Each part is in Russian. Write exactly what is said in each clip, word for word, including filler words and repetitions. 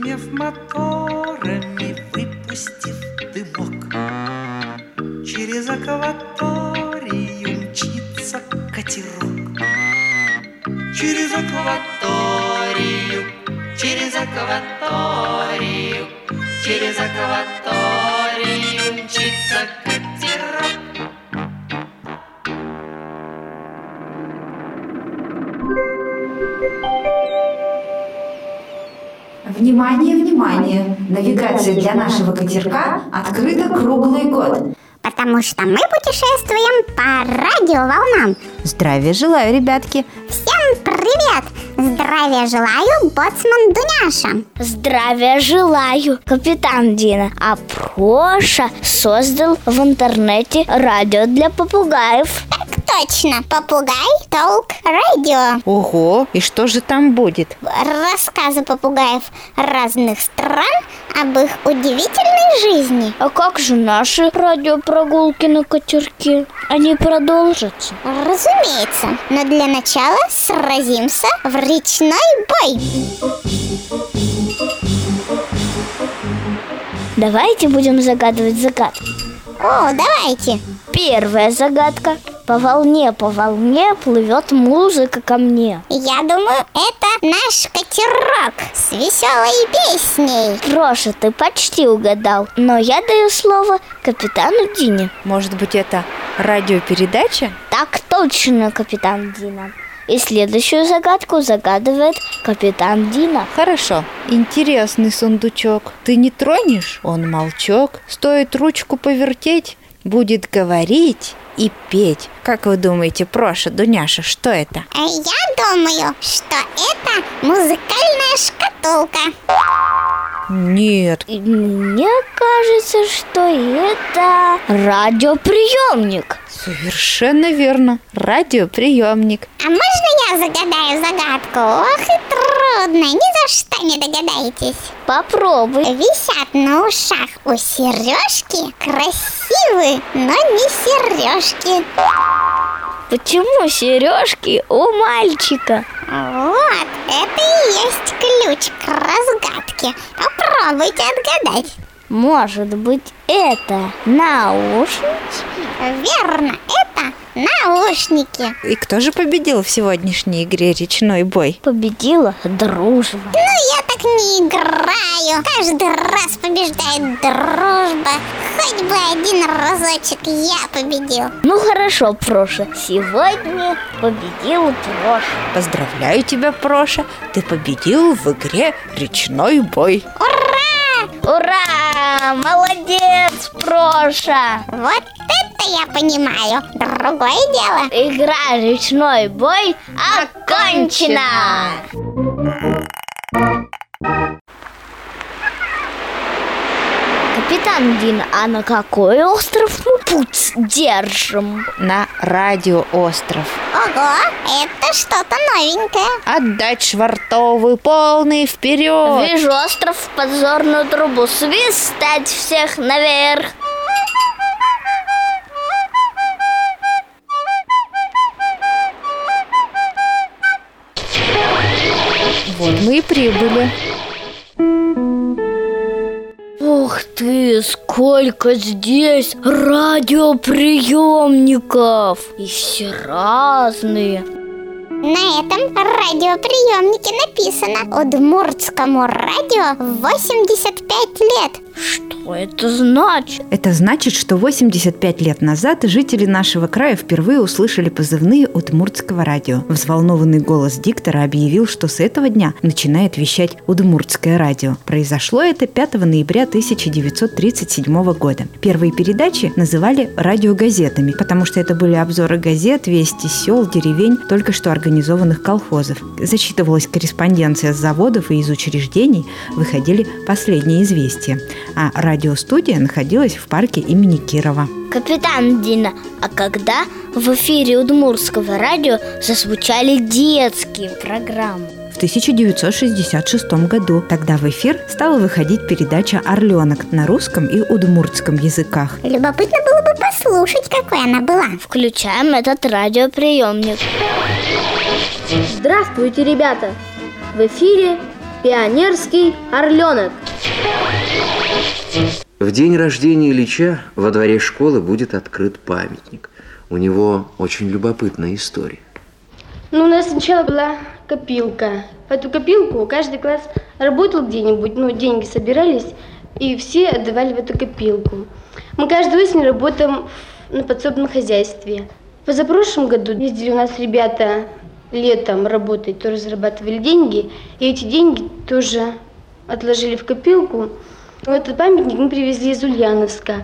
Прогремев моторами, выпустив дымок, через акваторию мчится катерок. Через акваторию, через акваторию, через акваторию мчится катерок. Внимание, внимание! Навигация для нашего катерка открыта круглый год, потому что мы путешествуем по радиоволнам. Здравия желаю, ребятки! Всем привет! Здравия желаю, боцман Дуняша! Здравия желаю, капитан Дина! А Проша создал в интернете радио для попугаев. Точно, попугай, толк, радио. Ого, и что же там будет? Рассказы попугаев разных стран об их удивительной жизни. А как же наши радиопрогулки на катерке? Они продолжатся? Разумеется, но для начала сразимся в речной бой. Давайте будем загадывать загадки. О, давайте. Первая загадка. По волне, по волне плывет музыка ко мне. Я думаю, это наш катерок с веселой песней. Проша, ты почти угадал, но я даю слово капитану Дине. Может быть, это радиопередача? Так точно, капитан Дина. И следующую загадку загадывает капитан Дина. Хорошо. Интересный сундучок. Ты не тронешь? Он молчок. Стоит ручку повертеть, будет говорить и петь. Как вы думаете, Проша, Дуняша, что это? А я думаю, что это музыкальная шкатулка. Нет. Мне кажется, что это радиоприемник. Совершенно верно. Радиоприемник. А можно я загадаю загадку? Ох, и трудно. Ни за что не догадаетесь. Попробуй. Висят на ушах у сережки красивые, но не сережки. Почему сережки у мальчика? Вот, это и есть ключ к разгадке. Попробуйте отгадать. Может быть, это наушники? Верно, это наушники. И кто же победил в сегодняшней игре «Речной бой»? Победила дружба. Ну, я так не играю. Каждый раз побеждает дружба. Хоть бы один разочек я победил. Ну, хорошо, Проша. Сегодня победил Проша. Поздравляю тебя, Проша. Ты победил в игре «Речной бой». Ура! Ура! Молодец, Проша! Вот это я понимаю. Другое дело. Игра «Речной бой» окончена. Капитан Дина, а на какой остров мы путь держим? На радиоостров. Ого, это что-то новенькое. Отдать швартовы полный вперед. Вижу остров в подзорную трубу. Свистать всех наверх. Вот мы и прибыли. Ух ты, сколько здесь радиоприемников! И все разные. На этом радиоприемнике написано: Удмуртскому радио восемьдесят пять лет. Что это значит? Это значит, что восемьдесят пять лет назад жители нашего края впервые услышали позывные Удмуртского радио. Взволнованный голос диктора объявил, что с этого дня начинает вещать Удмуртское радио. Произошло это пятого ноября тысяча девятьсот тридцать седьмого года. Первые передачи называли радиогазетами, потому что это были обзоры газет, вести сел, деревень, только что организованных колхозов. Зачитывалась корреспонденция с заводов и из учреждений, выходили последние известия. А радиостудия находилась в парке имени Кирова. Капитан Дина, а когда в эфире Удмуртского радио зазвучали детские программы? В тысяча девятьсот шестьдесят шестом году. Тогда в эфир стала выходить передача «Орленок» на русском и удмуртском языках. Любопытно было бы послушать, какой она была. Включаем этот радиоприемник. Здравствуйте, ребята! В эфире Пионерский орленок. В день рождения Ильича во дворе школы будет открыт памятник. У него очень любопытная история. Ну, у нас сначала была копилка. В эту копилку каждый класс работал где-нибудь, ну, деньги собирались, и все отдавали в эту копилку. Мы каждую осень работаем на подсобном хозяйстве. В позапрошлом году ездили у нас ребята летом работать, тоже зарабатывали деньги, и эти деньги тоже отложили в копилку. Этот памятник мы привезли из Ульяновска.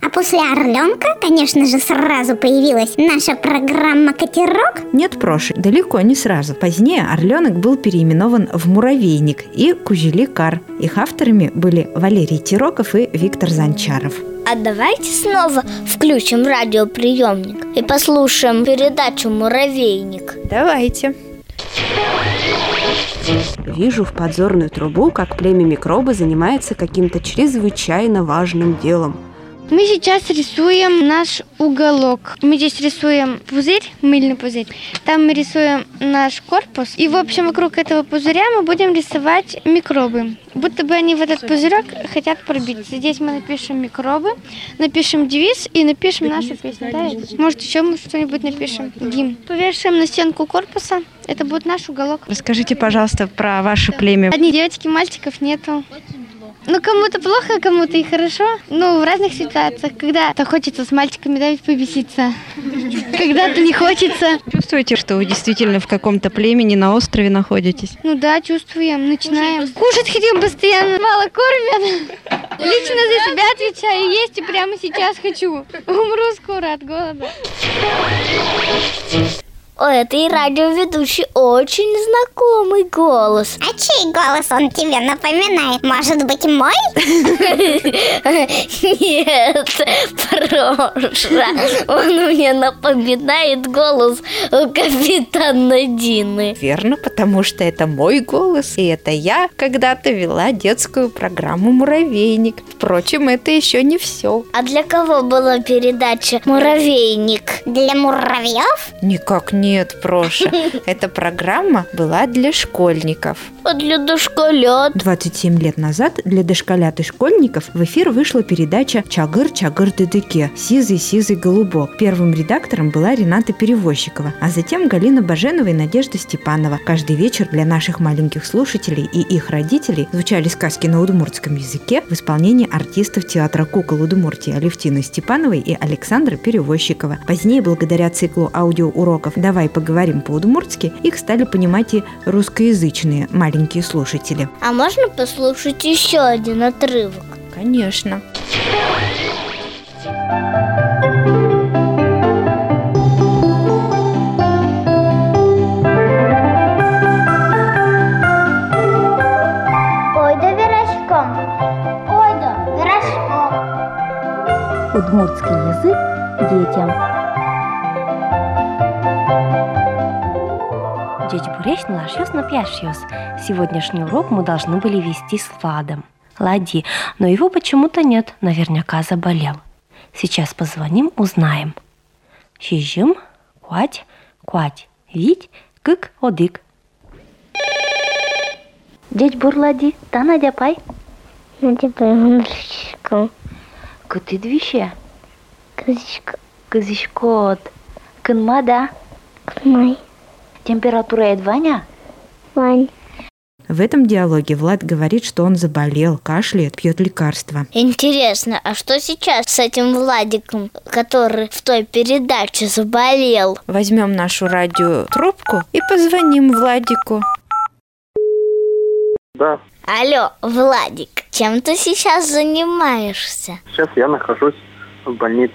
А после «Орленка», конечно же, сразу появилась наша программа «Катерок». Нет, Проша, далеко не сразу. Позднее «Орленок» был переименован в «Муравейник» и «Кузиликар». Их авторами были Валерий Тираков и Виктор Занчаров. А давайте снова включим радиоприемник и послушаем передачу «Муравейник». Давайте. Вижу в подзорную трубу, как племя микробы занимается каким-то чрезвычайно важным делом. Мы сейчас рисуем наш уголок. Мы здесь рисуем пузырь, мыльный пузырь. Там мы рисуем наш корпус. И, в общем, вокруг этого пузыря мы будем рисовать микробы. Будто бы они в этот пузырек хотят пробиться. Здесь мы напишем микробы, напишем девиз и напишем нашу песню. Да? Может, еще мы что-нибудь напишем. Гимн. Повешаем на стенку корпуса. Это будет наш уголок. Расскажите, пожалуйста, про ваше племя. Одни девочки, мальчиков нету. Ну, кому-то плохо, кому-то и хорошо. Ну, в разных ситуациях. Когда-то хочется с мальчиками, да, ведь побеситься. Когда-то не хочется. Чувствуете, что вы действительно в каком-то племени на острове находитесь? Ну да, чувствуем, начинаем. Кушать хотим постоянно, мало кормят. Лично за себя отвечаю, есть и прямо сейчас хочу. Умру скоро от голода. У этой радиоведущей очень знакомый голос. А чей голос он тебе напоминает? Может быть, мой? Нет, Проша. Он мне напоминает голос капитана Дины. Верно, потому что это мой голос. И это я когда-то вела детскую программу «Муравейник». Впрочем, это еще не все. А для кого была передача «Муравейник»? Для муравьев? Никак не. Нет, Проша, эта программа была для школьников. А для дошколят? двадцать семь лет назад для дошколят и школьников в эфир вышла передача «Чагр-чагр-дэ-дэке. Сизый-сизый голубок». Первым редактором была Рената Перевозчикова, а затем Галина Баженова и Надежда Степанова. Каждый вечер для наших маленьких слушателей и их родителей звучали сказки на удмуртском языке в исполнении артистов Театра Кукол Удмуртия Алевтины Степановой и Александра Перевозчикова. Позднее, благодаря циклу аудиоуроков «Давай поговорим по-удмуртски», их стали понимать и русскоязычные маленькие слушатели. А можно послушать еще один отрывок? Конечно. Ой да верашком, ой да верашком. Удмуртский язык детям. Сегодняшний урок мы должны были вести с Владом, Лади, но его почему-то нет, наверняка заболел. Сейчас позвоним, узнаем. Чижим, куать, куать, вить, кык, одык. Деть бур Лади, та надяпай. Надяпай, он рычком. Коты двище? Кызичко. Кызичкот. Кынма, да? Кынмай. Температура едваня? Вань. В этом диалоге Влад говорит, что он заболел, кашляет, пьет лекарства. Интересно, а что сейчас с этим Владиком, который в той передаче заболел? Возьмем нашу радиотрубку и позвоним Владику. Да. Алло, Владик, чем ты сейчас занимаешься? Сейчас я нахожусь в больнице.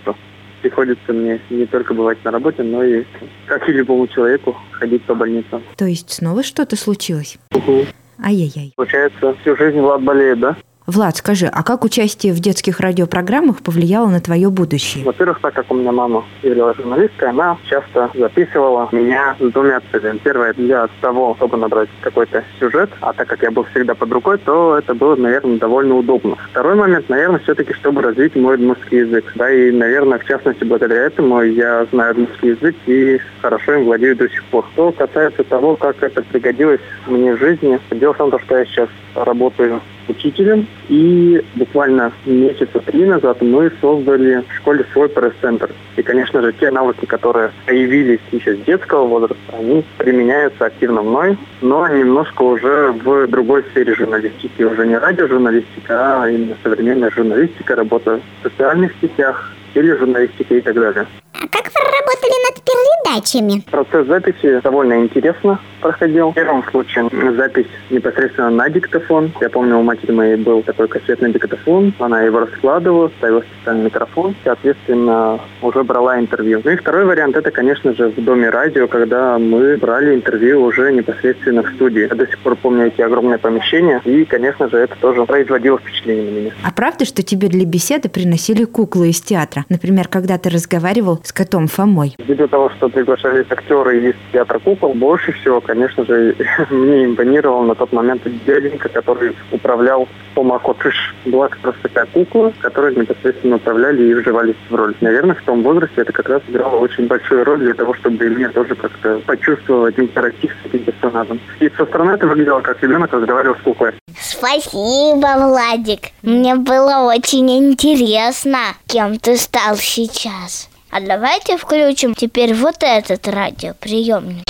Приходится мне не только бывать на работе, но и, как и любому человеку, ходить по больницам. То есть снова что-то случилось? Угу. Ай-яй-яй. Получается, всю жизнь Влад болеет, да? Влад, скажи, а как участие в детских радиопрограммах повлияло на твое будущее? Во-первых, так как у меня мама являлась журналисткой, она часто записывала меня с двумя целями. Первое, для того, чтобы набрать какой-то сюжет, а так как я был всегда под рукой, то это было, наверное, довольно удобно. Второй момент, наверное, все-таки, чтобы развить мой удмуртский язык. Да, и, наверное, в частности, благодаря этому я знаю удмуртский язык и хорошо им владею до сих пор. Что касается того, как это пригодилось мне в жизни, дело в том, что я сейчас работаю учителем, и буквально месяца три назад мы создали в школе свой пресс-центр. И, конечно же, те навыки, которые появились еще с детского возраста, они применяются активно мной, но немножко уже в другой сфере журналистики. Уже не радиожурналистика, а именно современная журналистика, работа в социальных сетях, тележурналистика и так далее. А как вы работали над передачами? Процесс записи довольно интересно проходил. В первом случае запись непосредственно на диктофон. Я помню, у матери моей был такой кассетный диктофон. Она его раскладывала, ставила специальный микрофон, соответственно, уже брала интервью. Ну и второй вариант, это, конечно же, в Доме радио, когда мы брали интервью уже непосредственно в студии. Я до сих пор помню эти огромные помещения, и, конечно же, это тоже производило впечатление на меня. А правда, что тебе для беседы приносили куклы из театра? Например, когда ты разговаривал с котом Фомой. Ввиду того, что приглашались актеры из театра кукол, больше всего, конечно же, мне импонировал на тот момент дяденька, который управлял Помакотыш. Была как раз такая кукла, которую непосредственно управляли и вживались в роль. Наверное, в том возрасте это как раз играло очень большую роль для того, чтобы меня тоже как-то почувствовать интерактив с этим персонажем. И со стороны это выглядело, как ребенок разговаривал с куклой. Спасибо, Владик. Мне было очень интересно, кем ты стал сейчас. А давайте включим теперь вот этот радиоприемник.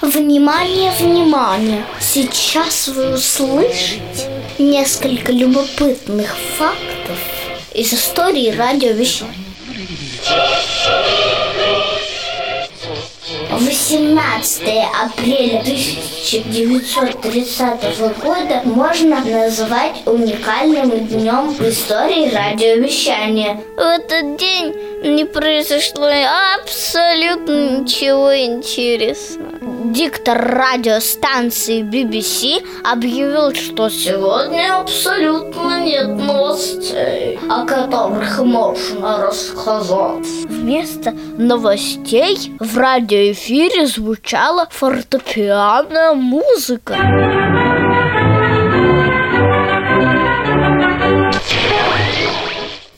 Внимание, внимание! Сейчас вы услышите несколько любопытных фактов из истории радиовещания. восемнадцатое апреля тысяча девятьсот тридцатого года можно называть уникальным днем в истории радиовещания. В этот день не произошло абсолютно ничего интересного. Диктор радиостанции би би си объявил, что сегодня абсолютно нет новостей, о которых можно рассказать. Вместо новостей в радиоэфире звучала фортепианная музыка.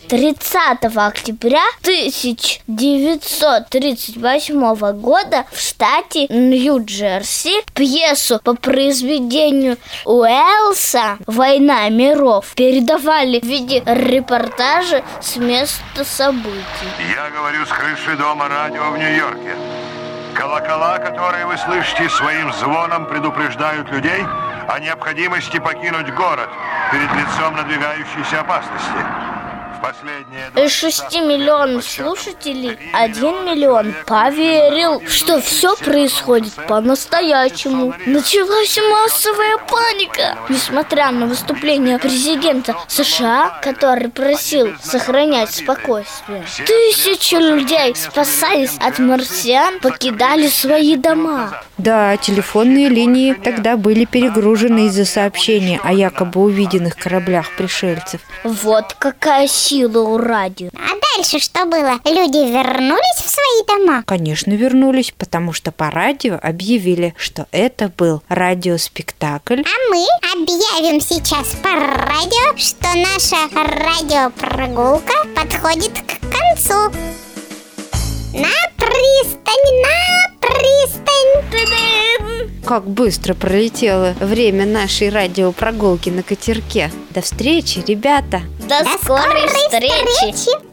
тридцатого октября тысяча девятьсот тридцать восьмого года в штате Нью-Джерси пьесу по произведению Уэлса «Война миров» передавали в виде репортажа с места событий. Я говорю с крыши дома радио в Нью-Йорке. Колокола, которые вы слышите, своим звоном предупреждают людей о необходимости покинуть город перед лицом надвигающейся опасности. Из шести миллионов слушателей один миллион поверил, что все происходит по-настоящему. Началась массовая паника. Несмотря на выступление президента США, который просил сохранять спокойствие, тысячи людей, спасаясь от марсиан, покидали свои дома. Да, телефонные линии тогда были перегружены из-за сообщений о якобы увиденных кораблях пришельцев. Вот какая ситуация. Сила у радио. А дальше что было? Люди вернулись в свои дома? Конечно, вернулись, потому что по радио объявили, что это был радиоспектакль. А мы объявим сейчас по радио, что наша радиопрогулка подходит к концу. На пристань, на пристань! Как быстро пролетело время нашей радиопрогулки на катерке. До встречи, ребята! До, До скорой, скорой встречи. встречи!